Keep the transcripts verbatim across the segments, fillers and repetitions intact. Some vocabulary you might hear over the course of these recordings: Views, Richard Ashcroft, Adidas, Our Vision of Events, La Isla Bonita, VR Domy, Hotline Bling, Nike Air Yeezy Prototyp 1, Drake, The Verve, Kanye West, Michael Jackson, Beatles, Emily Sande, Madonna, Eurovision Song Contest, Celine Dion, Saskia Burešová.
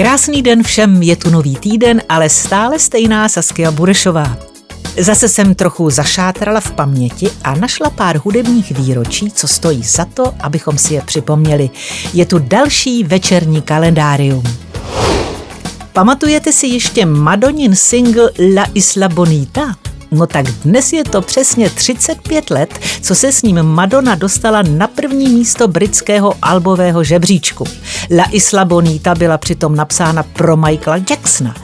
Krásný den všem, je tu nový týden, ale stále stejná Saskia Burešová. Zase jsem trochu zašátrala v paměti a našla pár hudebních výročí, co stojí za to, abychom si je připomněli. Je tu další večerní kalendárium. Pamatujete si ještě Madonin single La Isla Bonita? No tak dnes je to přesně třicet pět let, co se s ním Madonna dostala na první místo britského albového žebříčku. La Isla Bonita byla přitom napsána pro Michaela Jacksona.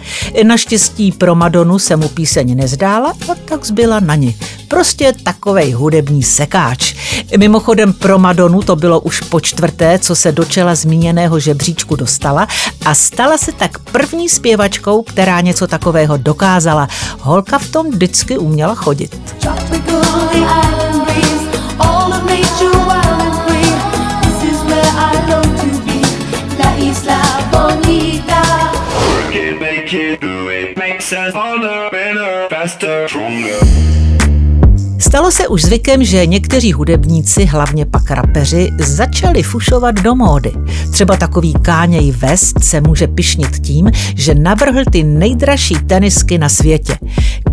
Naštěstí pro Madonu se mu píseň nezdála, a tak zbyla na ni. Prostě takovej hudební sekáč. Mimochodem pro Madonu to bylo už po čtvrté, co se do čela zmíněného žebříčku dostala a stala se tak první zpěvačkou, která něco takového dokázala. Holka v tom vždycky uměla chodit. Stalo se už zvykem, že někteří hudebníci, hlavně pak rapeři, začali fušovat do módy. Třeba takový Kanye West se může pyšnit tím, že navrhl ty nejdražší tenisky na světě.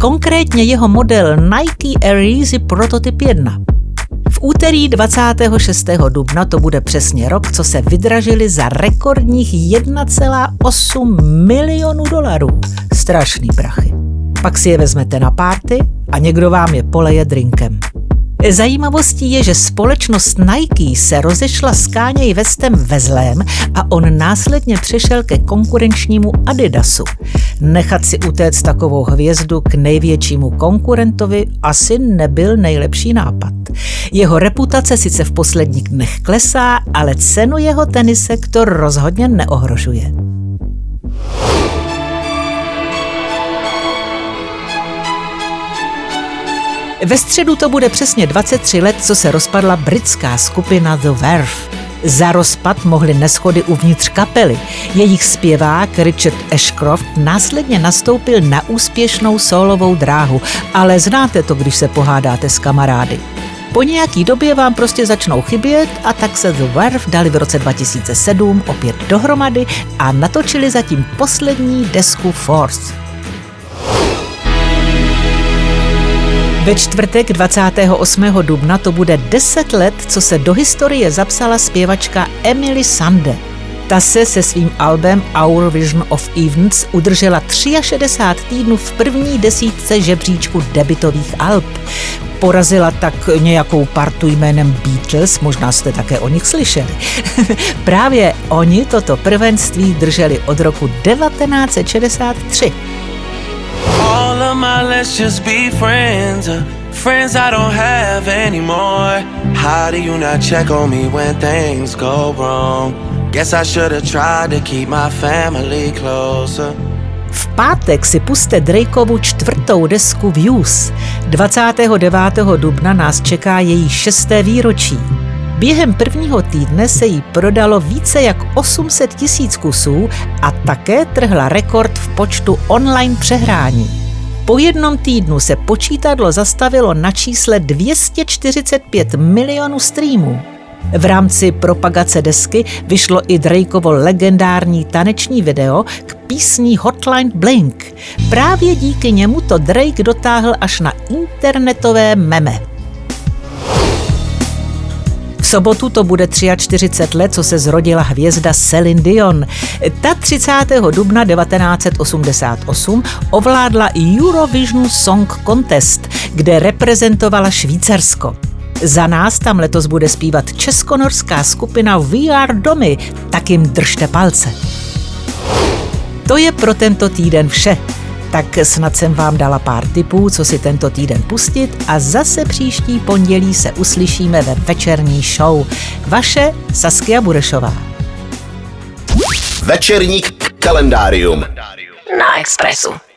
Konkrétně jeho model Nike Air Yeezy Prototyp jedna. V úterý dvacátého šestého dubna to bude přesně rok, co se vydražily za rekordních jedna celá osm milionů dolarů. Strašný prachy. Pak si je vezmete na párty a někdo vám je poleje drinkem. Zajímavostí je, že společnost Nike se rozešla s Kanye Westem ve zlém a on následně přešel ke konkurenčnímu Adidasu. Nechat si utéct takovou hvězdu k největšímu konkurentovi asi nebyl nejlepší nápad. Jeho reputace sice v posledních dnech klesá, ale cenu jeho tenisek to rozhodně neohrožuje. Ve středu to bude přesně dvacet tři let, co se rozpadla britská skupina The Verve. Za rozpad mohly neshody uvnitř kapely. Jejich zpěvák Richard Ashcroft následně nastoupil na úspěšnou sólovou dráhu, ale znáte to, když se pohádáte s kamarády. Po nějaký době vám prostě začnou chybět a tak se The Verve dali v roce dva tisíce sedm opět dohromady a natočili zatím poslední desku Force. Ve čtvrtek dvacátého osmého dubna to bude deset let, co se do historie zapsala zpěvačka Emily Sande. Ta se se svým albem Our Vision of Events udržela šedesát tři týdnů v první desítce žebříčku debutových alb. Porazila tak nějakou partu jménem Beatles, možná jste také o nich slyšeli. Právě oni toto prvenství drželi od roku devatenáct set šedesát tři. All of my let's just be friends, uh, friends I don't have anymore. How do you not check on me when things go wrong? Guess I should have tried to keep my family closer. V pátek si puste Drakeovu čtvrtou desku Views. dvacátého devátého dubna nás čeká její šesté výročí. Během prvního týdne se jí prodalo více jak osm set tisíc kusů a také trhla rekord v počtu online přehrání. Po jednom týdnu se počítadlo zastavilo na čísle dvě stě čtyřicet pět milionů streamů. V rámci propagace desky vyšlo i Drakeovo legendární taneční video k písni Hotline Bling. Právě díky němu to Drake dotáhl až na internetové meme. V sobotu to bude čtyřicet tři let, co se zrodila hvězda Celine Dion. Ta třicátého dubna devatenáct set osmdesát osm ovládla Eurovision Song Contest, kde reprezentovala Švýcarsko. Za nás tam letos bude zpívat českonorská skupina V R Domy, tak jim držte palce. To je pro tento týden vše. Tak snad jsem vám dala pár tipů, co si tento týden pustit a zase příští pondělí se uslyšíme ve večerní show. Vaše Saskia Burešová. Večerník kalendárium na Expressu.